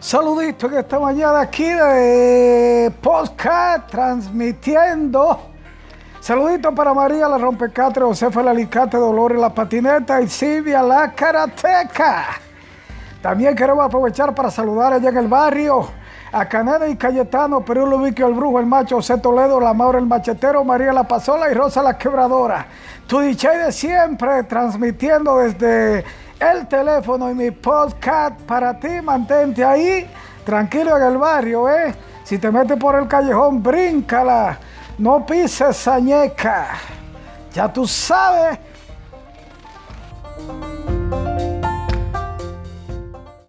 Saludito en esta mañana aquí de podcast transmitiendo. Saludito para María la Rompecatre, Josefa el Alicate, Dolores la Patineta y Silvia la Karateca. También queremos aprovechar para saludar allá en el barrio a Caneda y Cayetano, Perú Lubiquio el Brujo, el Macho, José Toledo, la Maura el Machetero, María la Pasola y Rosa la Quebradora. Tu DJ de siempre transmitiendo desde el teléfono y mi podcast para ti. Mantente ahí, tranquilo en el barrio, ¿eh? Si te metes por el callejón, bríncala, no pises sañeca. Ya tú sabes,